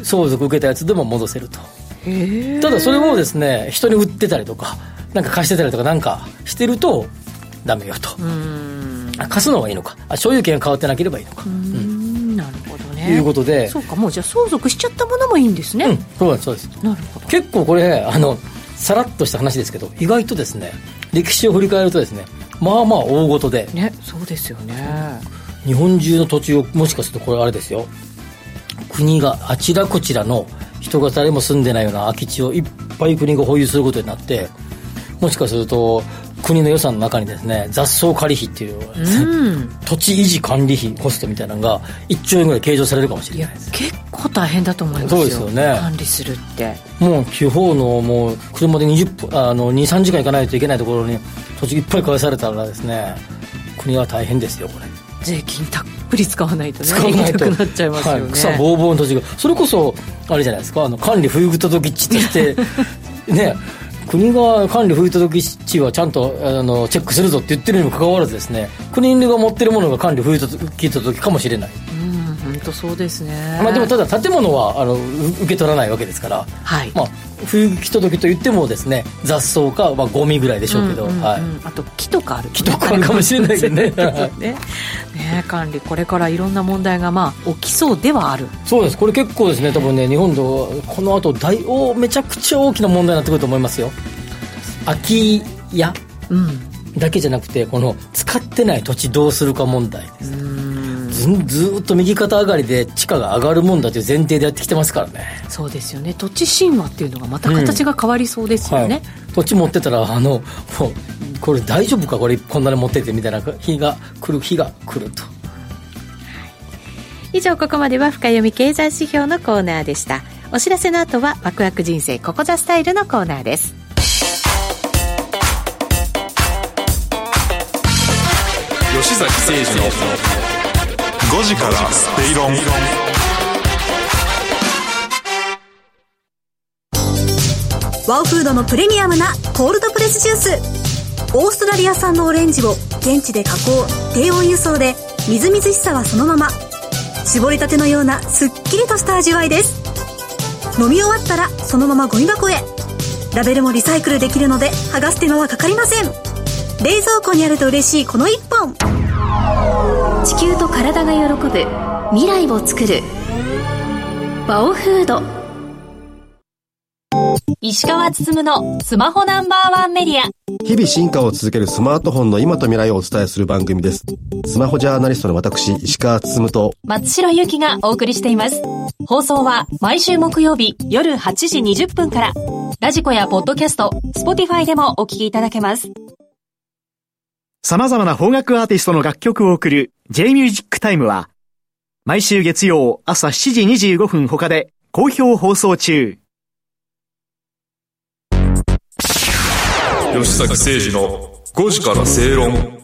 相続受けたやつでも戻せると。へえ。ただそれもですね、人に売ってたりとかなんか貸してたりとかなんかしてるとダメよと。うーん、貸すのがいいのか、所有権が変わってなければいいのか。うーん、うん、なるほどね。いうことで、そうか、もうじゃあ相続しちゃったものもいいんですね。うん、そうですそうです。なるほど。結構これあのさらっとした話ですけど、意外とですね、歴史を振り返るとですね、まあまあ大事でね、そうですよね。日本中の土地をもしかするとこれあれですよ、国があちらこちらの人が誰も住んでないような空き地をいっぱい国が保有することになって、もしかすると国の予算の中にですね、雑草管理費っていう、うん、土地維持管理費コストみたいなのがいっちょうえんぐらい計上されるかもしれないです。いや、結構大変だと思いますよ。そうですよね。管理するってもう地方のもう車でにじゅっぷんあの にさんじかん行かないといけないところに土地いっぱい返されたらですね、国は大変ですよ。これ税金たっぷり使わないとね、使わないといけなくなっちゃいますよね、はい、草ぼうぼうの土地が、それこそあれじゃないですか、あの管理冬ごと基地としてね、国が管理不届き地はちゃんとあのチェックするぞって言ってるにもかかわらずですね、国が持ってるものが管理不届きかもしれない。うん、本当そうですね。まあ、でもただ建物はあの受け取らないわけですから、はい、まあ、不届きと言ってもですね、雑草か、まあ、ゴミぐらいでしょうけど、うんうんうん、はい、あと木とかある、ね、木とかあるかもしれないですねね、管理これからいろんな問題が、まあ、起きそうではある。そうです。これ結構ですね、多分ね、日本でこの後大大めちゃくちゃ大きな問題になってくると思いますよ。空き家、うん、だけじゃなくて、この使ってない土地どうするか問題です。うーん、ず, ずっと右肩上がりで地価が上がるもんだという前提でやってきてますからね。そうですよね。土地神話っていうのがまた形が変わりそうですよね、うん、はい、土地持ってたらあのもうこれ大丈夫か、これこんなに持っててみたいな日が来る日が来ると。以上、ここまでは深読み経済指標のコーナーでした。お知らせの後はワクワク人生ココザスタイルのコーナーです。吉崎誠二のごじからステイロン。ワオフードのプレミアムなコールドプレスジュース、オーストラリア産のオレンジを現地で加工、低温輸送でみずみずしさはそのまま、絞りたてのようなすっきりとした味わいです。飲み終わったらそのままゴミ箱へ。ラベルもリサイクルできるので剥がす手間はかかりません。冷蔵庫にあると嬉しいこの一本。地球と体が喜ぶ未来を作るバオフード。石川つつむのスマホナンバーワンメディア。日々進化を続けるスマートフォンの今と未来をお伝えする番組です。スマホジャーナリストの私、石川つつむと松代ゆきがお送りしています。放送は毎週木曜日夜はちじにじゅっぷんから。ラジコやポッドキャスト、Spotify でもお聞きいただけます。様々な邦楽アーティストの楽曲を送る J ミュージックタイムは毎週月曜朝しちじにじゅうごふん他で好評放送中。吉崎誠二のごじから正論。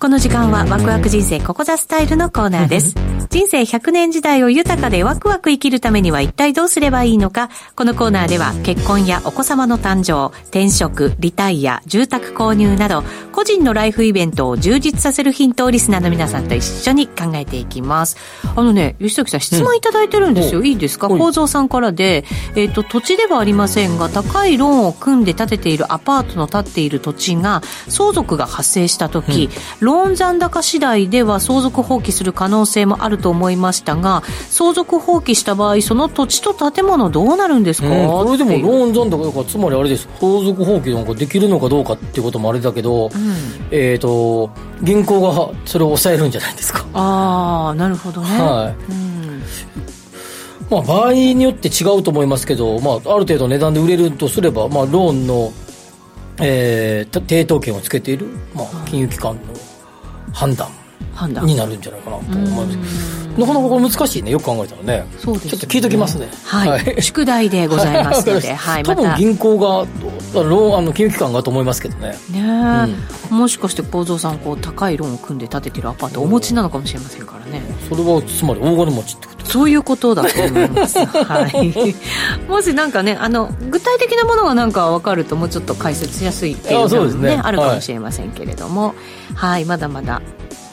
この時間はワクワク人生ココザスタイルのコーナーです。人生ひゃくねん時代を豊かでワクワク生きるためには一体どうすればいいのか。このコーナーでは結婚やお子様の誕生、転職、リタイア、住宅購入など個人のライフイベントを充実させるヒントをリスナーの皆さんと一緒に考えていきます。あのね、吉崎さん、質問いただいてるんですよ、うん、いいですか。構造さんからで、えーと、土地ではありませんが高いローンを組んで建てているアパートの建っている土地が相続が発生した時、うん、ローンローン残高次第では相続放棄する可能性もあると思いましたが、相続放棄した場合その土地と建物どうなるんですか、うん、これでもローン残高だから、つまりあれです、相続放棄なんかできるのかどうかっていうこともあれだけど、うん、えーと銀行がそれを抑えるんじゃないですか。ああ、なるほどね、はい、うん、まあ、場合によって違うと思いますけど、まあ、ある程度値段で売れるとすれば、まあ、ローンの、えー、抵当権をつけている、まあ、金融機関の判断になるんじゃないかなと思います。なかなかこれ難しいね、よく考えたらね。そうですね、ちょっと聞いときますね、はいはい、宿題でございますので、はい、多分銀行がローン、あの金融機関がと思いますけど ね, ね、うん、もしかして構造さんこう高いローンを組んで建ててるアパートお持ちなのかもしれませんからね。それはつまり大金持ちってこと、そういうことだと思います、はい、もしなんかね、あの具体的なものがなんか分かるともうちょっと解説しやすいっていうのも、ね、 あ, ね、あるかもしれませんけれども、はいはい、まだまだ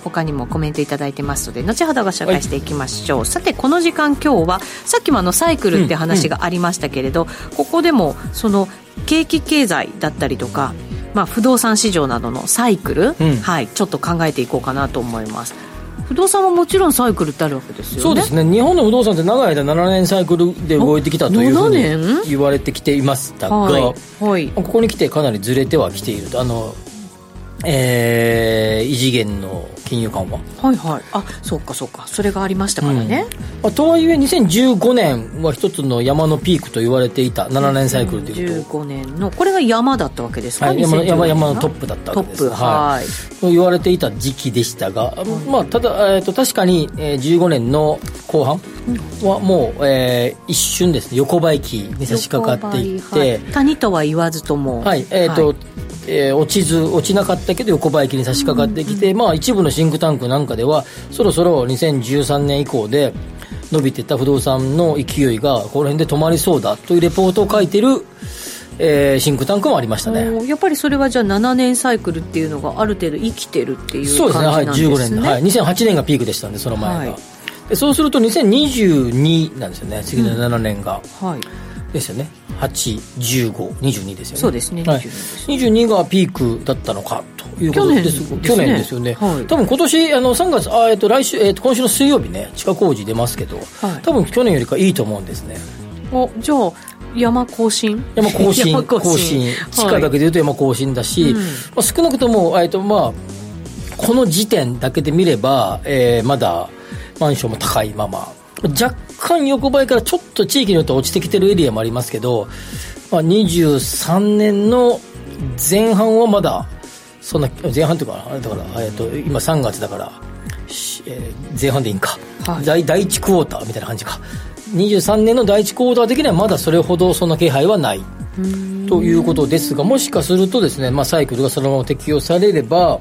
他にもコメントいただいてますので後ほどご紹介していきましょう、はい、さてこの時間今日はさっきもあのサイクルって話がありましたけれど、うんうん、ここでもその景気経済だったりとか、まあ、不動産市場などのサイクル、うん、はい、ちょっと考えていこうかなと思います。不動産はもちろんサイクルってあるわけですよね。そうですね、日本の不動産って長い間ななねんサイクルで動いてきたというふうに言われてきていましたが、はいはい、ここに来てかなりずれてはきていると。あのえー、異次元の金融緩和、はいはい、あ、そうかそうか、それがありましたからね、うん、まあ、とはいえにせんじゅうごねんは一つの山のピークと言われていたななねんサイクルということ、じゅうごねんのこれが山だったわけですか、はい、山, 山, 山のトップだったわけです。トップ、はい、と言われていた時期でしたが、はい、まあ、ただ、えー、と確かにじゅうごねんの後半はもう、えー、一瞬ですね、横ばい期に差し掛かっていって、はい、谷とは言わずとも、はい、えーとはい、えー、落ちず落ちなかったけど横ばい期に差し掛かってきて、うんうん、まあ、一部のシンクタンクなんかではそろそろにせんじゅうさんねん以降で伸びてた不動産の勢いがこの辺で止まりそうだというレポートを書いてる、えー、シンクタンクもありましたね。やっぱりそれはじゃあななねんサイクルっていうのがある程度生きてるっていう感じなんですね。そうですね、はい、じゅうごねん、はい、にせんはちねんがピークでしたんで、その前が、はい、でそうするとにせんにじゅうになんですよね、次のななねんが、うん、はいですよね、はち、じゅうご、にじゅうにですよね。そうですね、はい、にじゅうにがピークだったのかということです。去 年, です、ね、去年ですよね、はい、多分今年あのさんがつ、あ、えっと来週、えっと、今週の水曜日ね、地下工事出ますけど、はい、多分去年よりかいいと思うんですね。お、じゃあ山更新山更 新, 山更 新, 更新、はい、地下だけでいうと山更新だし、うん、まあ、少なくとも、えっとまあ、この時点だけで見れば、えー、まだマンションも高いまま若干横ばいからちょっと地域によって落ちてきてるエリアもありますけど、まあ、にじゅうさんねんの前半はまだそんな、前半というか、あれだから、えっと、今さんがつだから、えー、前半でいいんか、はい、第, 第一クォーターみたいな感じか、にじゅうさんねんの第一クォーター的にはまだそれほどそんな気配はないということですが、もしかするとですね、まあ、サイクルがそのまま適用されれば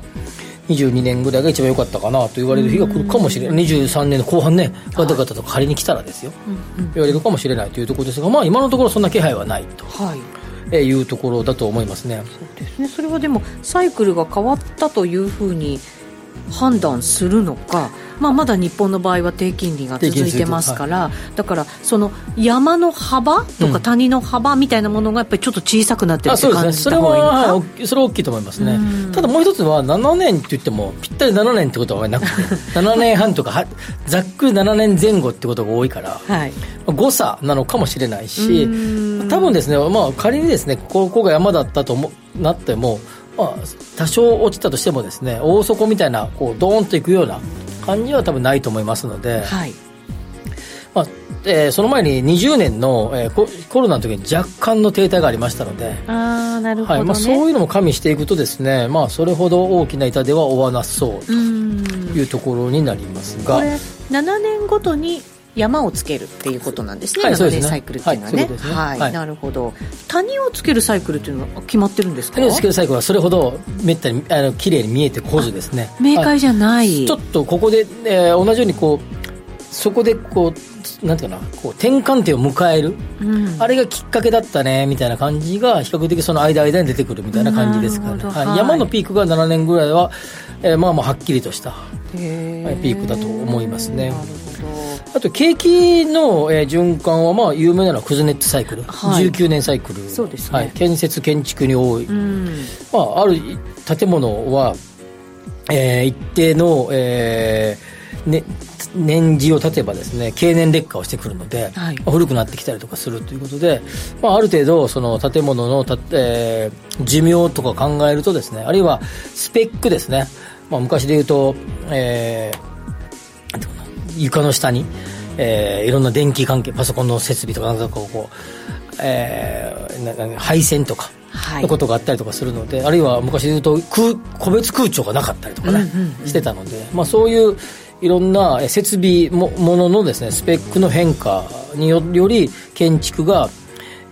にじゅうにねんぐらいが一番良かったかなと言われる日が来るかもしれない。にじゅうさんねんの後半ね、ガタガタとか仮に来たらですよ、うんうん、言われるかもしれないというところですが、まあ、今のところそんな気配はないと、はい、いうところだと思いますね。そうですね、それはでもサイクルが変わったというふうに判断するのか、まあ、まだ日本の場合は低金利が続いてますから、はい、だからその山の幅とか谷の幅みたいなものがやっぱりちょっと小さくなってるって感じた方がいいのか、うん、そうですね、それは、それは大きいと思いますね。ただもう一つはななねんといってもぴったりななねんってことはなくてななねんはんとかざっくりななねんぜん後ってことが多いから、はい、誤差なのかもしれないし、多分ですね、まあ、仮にですね、ここが山だったともなっても、まあ、多少落ちたとしてもですね、大底みたいなこうドーンといくような感じは多分ないと思いますので、はい、まあ、えー、その前ににじゅうねんの、えー、コロナの時に若干の停滞がありましたので、あ、なるほどね、はい、まあ、そういうのも加味していくとですね、まあ、それほど大きな痛手は負わなそうというところになりますが、これななねんごとに山をつけるっていうことなんですね、はい、ななねんサイクルっていうのはね、はい、なるほど。谷をつけるサイクルっていうのは決まってるんですか。谷をつけるサイクルはそれほどめったにあの綺麗に見えてこずですね、明快じゃない、ちょっとここで、えー、同じようにこうそこでこうなんていうかな、こう転換点を迎える、うん、あれがきっかけだったねみたいな感じが比較的その間間に出てくるみたいな感じですからね、はいはい、山のピークがななねんぐらいは、えー、まあまあはっきりとしたピークだと思いますね。あと景気の、えー、循環は、まあ、有名なのはクズネットサイクル、はい、じゅうきゅうねんサイクル、そうですね、はい、建設建築に多い、うん、まあ、ある建物は、えー、一定の、えーね、年次を経てばですね、経年劣化をしてくるので、はい、古くなってきたりとかするということで、まあ、ある程度その建物のた、えー、寿命とか考えるとですね、あるいはスペックですね、まあ、昔で言うと、えー、床の下に、えー、いろんな電気関係、パソコンの設備とかなんかこう、こう、えー、配線とかのことがあったりとかするので、はい、あるいは昔で言うと空個別空調がなかったりとかね、うんうんうん、してたので、まあ、そういういろんな設備も、もののですね、スペックの変化により建築が、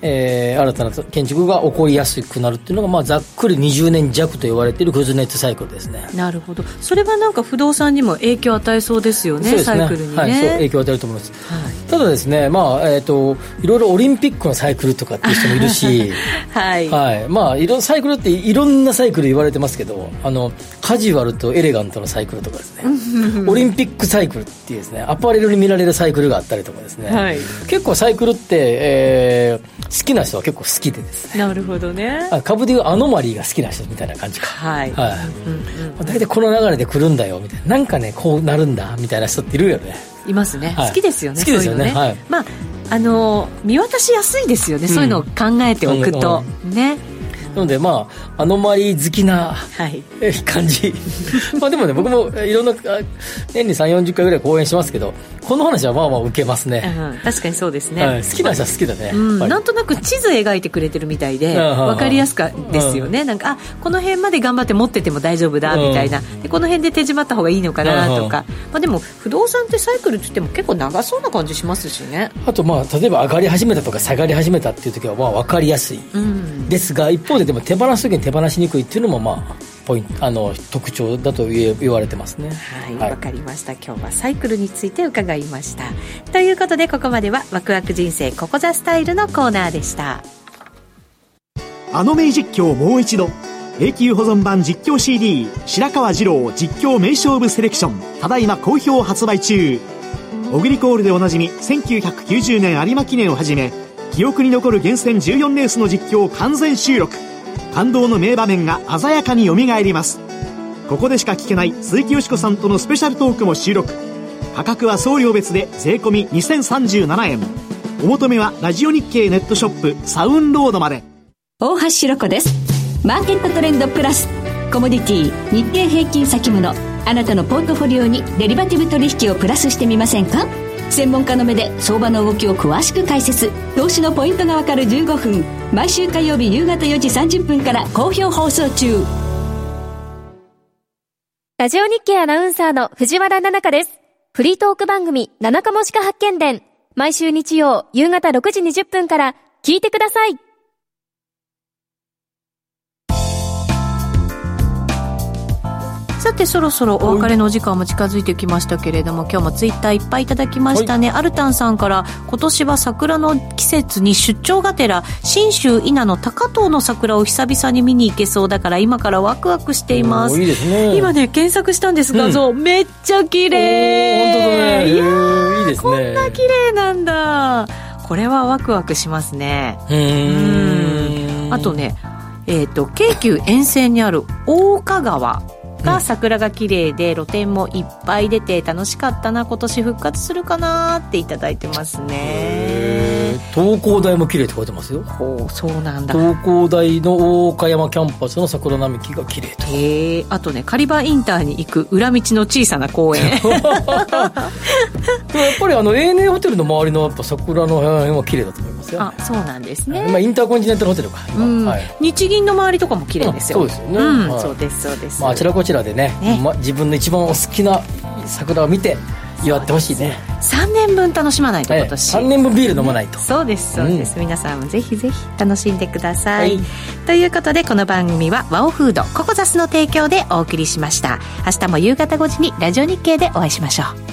えー、新たな建築が起こりやすくなるっていうのが、まあ、ざっくりにじゅうねんじゃくと言われているグッズネットサイクルですね。なるほど。それはなんか不動産にも影響を与えそうですよ ね, そうですね、サイクルにね、はい、そう影響を与えると思います、はい、ただですね、まあえー、といろいろオリンピックのサイクルとかっていう人もいるし、はいはいまあ、いろサイクルっていろんなサイクル言われてますけど、あのカジュアルとエレガントのサイクルとかですねオリンピックサイクルっていうですね、アパレルに見られるサイクルがあったりとかですね、はい、結構サイクルって、えー好きな人は結構好きでですね。なるほどね。あ、株でいうアノマリーが好きな人みたいな感じか。はい。はい。うんうん、だいたいこの流れで来るんだよみたいな。なんかねこうなるんだみたいな人っているよね。いますね。はい、好きですよね。好きですよね。そういうのね。はい。まああの見渡しやすいですよね。うん、そういうのを考えておくと、うんうん、ね。なのでまあアノマリー好きな感じ、はい、まあでもね僕もいろんな年に さんじゅうよんじゅっかいぐらい講演しますけど、この話はまあまあ受けますね、うん、確かにそうですね、はい、好きな人は好きだね、うん、なんとなく地図描いてくれてるみたいで分かりやすかですよね、うん、なんかあこの辺まで頑張って持ってても大丈夫だみたいな、うん、でこの辺で手締まった方がいいのかなとか、うんまあ、でも不動産ってサイクルって言っても結構長そうな感じしますしね。あとまあ例えば上がり始めたとか下がり始めたっていう時はまあ分かりやすい、うん、ですが一方ででも手放すときに手放しにくいっていうのも、まあ、ポイントあの特徴だと言われてますね。はい、はい、わかりました。今日はサイクルについて伺いました。ということでここまではワクワク人生ここザスタイルのコーナーでした。あの名実況もう一度永久保存版実況 シーディー 白川二郎実況名勝負セレクション、ただいま好評発売中。オグリコールでおなじみせんきゅうひゃくきゅうじゅうねん有馬記念をはじめ記憶に残る厳選じゅうよんレースの実況を完全収録。感動の名場面が鮮やかによみがえります。ここでしか聞けない鈴木よしこさんとのスペシャルトークも収録。価格は送料別で税込みにせんさんじゅうななえん。お求めはラジオ日経ネットショップサウンロードまで。大橋ひろ子です。マーケットトレンドプラス、コモディティ、日経平均先物、あなたのポートフォリオにデリバティブ取引をプラスしてみませんか。専門家の目で相場の動きを詳しく解説、投資のポイントがわかるじゅうごふん、毎週火曜日夕方よじさんじゅっぷんから好評放送中。ラジオ日経アナウンサーの藤原七香です。フリートーク番組七日もしか発見伝、毎週日曜夕方ろくじにじゅっぷんから聞いてください。さてそろそろお別れのお時間も近づいてきましたけれども、今日もツイッターいっぱいいただきましたね、はい、アルタンさんから、今年は桜の季節に出張がてら信州伊那の高遠の桜を久々に見に行けそうだから今からワクワクしています。いいですね。今ね検索したんですが、うん、めっちゃ綺麗、本当だね、いやー、いいですね、こんな綺麗なんだ、これはワクワクしますね。うーん、あとね、えーと、京急沿線にある大岡川が桜が綺麗で露店もいっぱい出て楽しかったな、今年復活するかなっていただいてますね。東工大も綺麗って書いてますよ。そうなんだ。東工大の大岡山キャンパスの桜並木が綺麗と。へえ。あとね、カリバインターに行く裏道の小さな公園やっぱりあの エーエヌエー ホテルの周りのやっぱ桜の辺は綺麗だと思いますよ、ね、あ、そうなんですね、まあ、インターコンチネンタルホテルか、うんはい、日銀の周りとかも綺麗ですよ、うん、そうですよね、うんはい、そうですそうです、まあ、あちらこちらでね、ねま、自分の一番お好きな桜を見て祝ってほしいね。さんねんぶん楽しまないと今年、ええ、さんねんぶんビール飲まないと。そうですそうです、うん、皆さんもぜひぜひ楽しんでください、はい、ということでこの番組はワオフードココザスの提供でお送りしました。明日も夕方ごじにラジオ日経でお会いしましょう。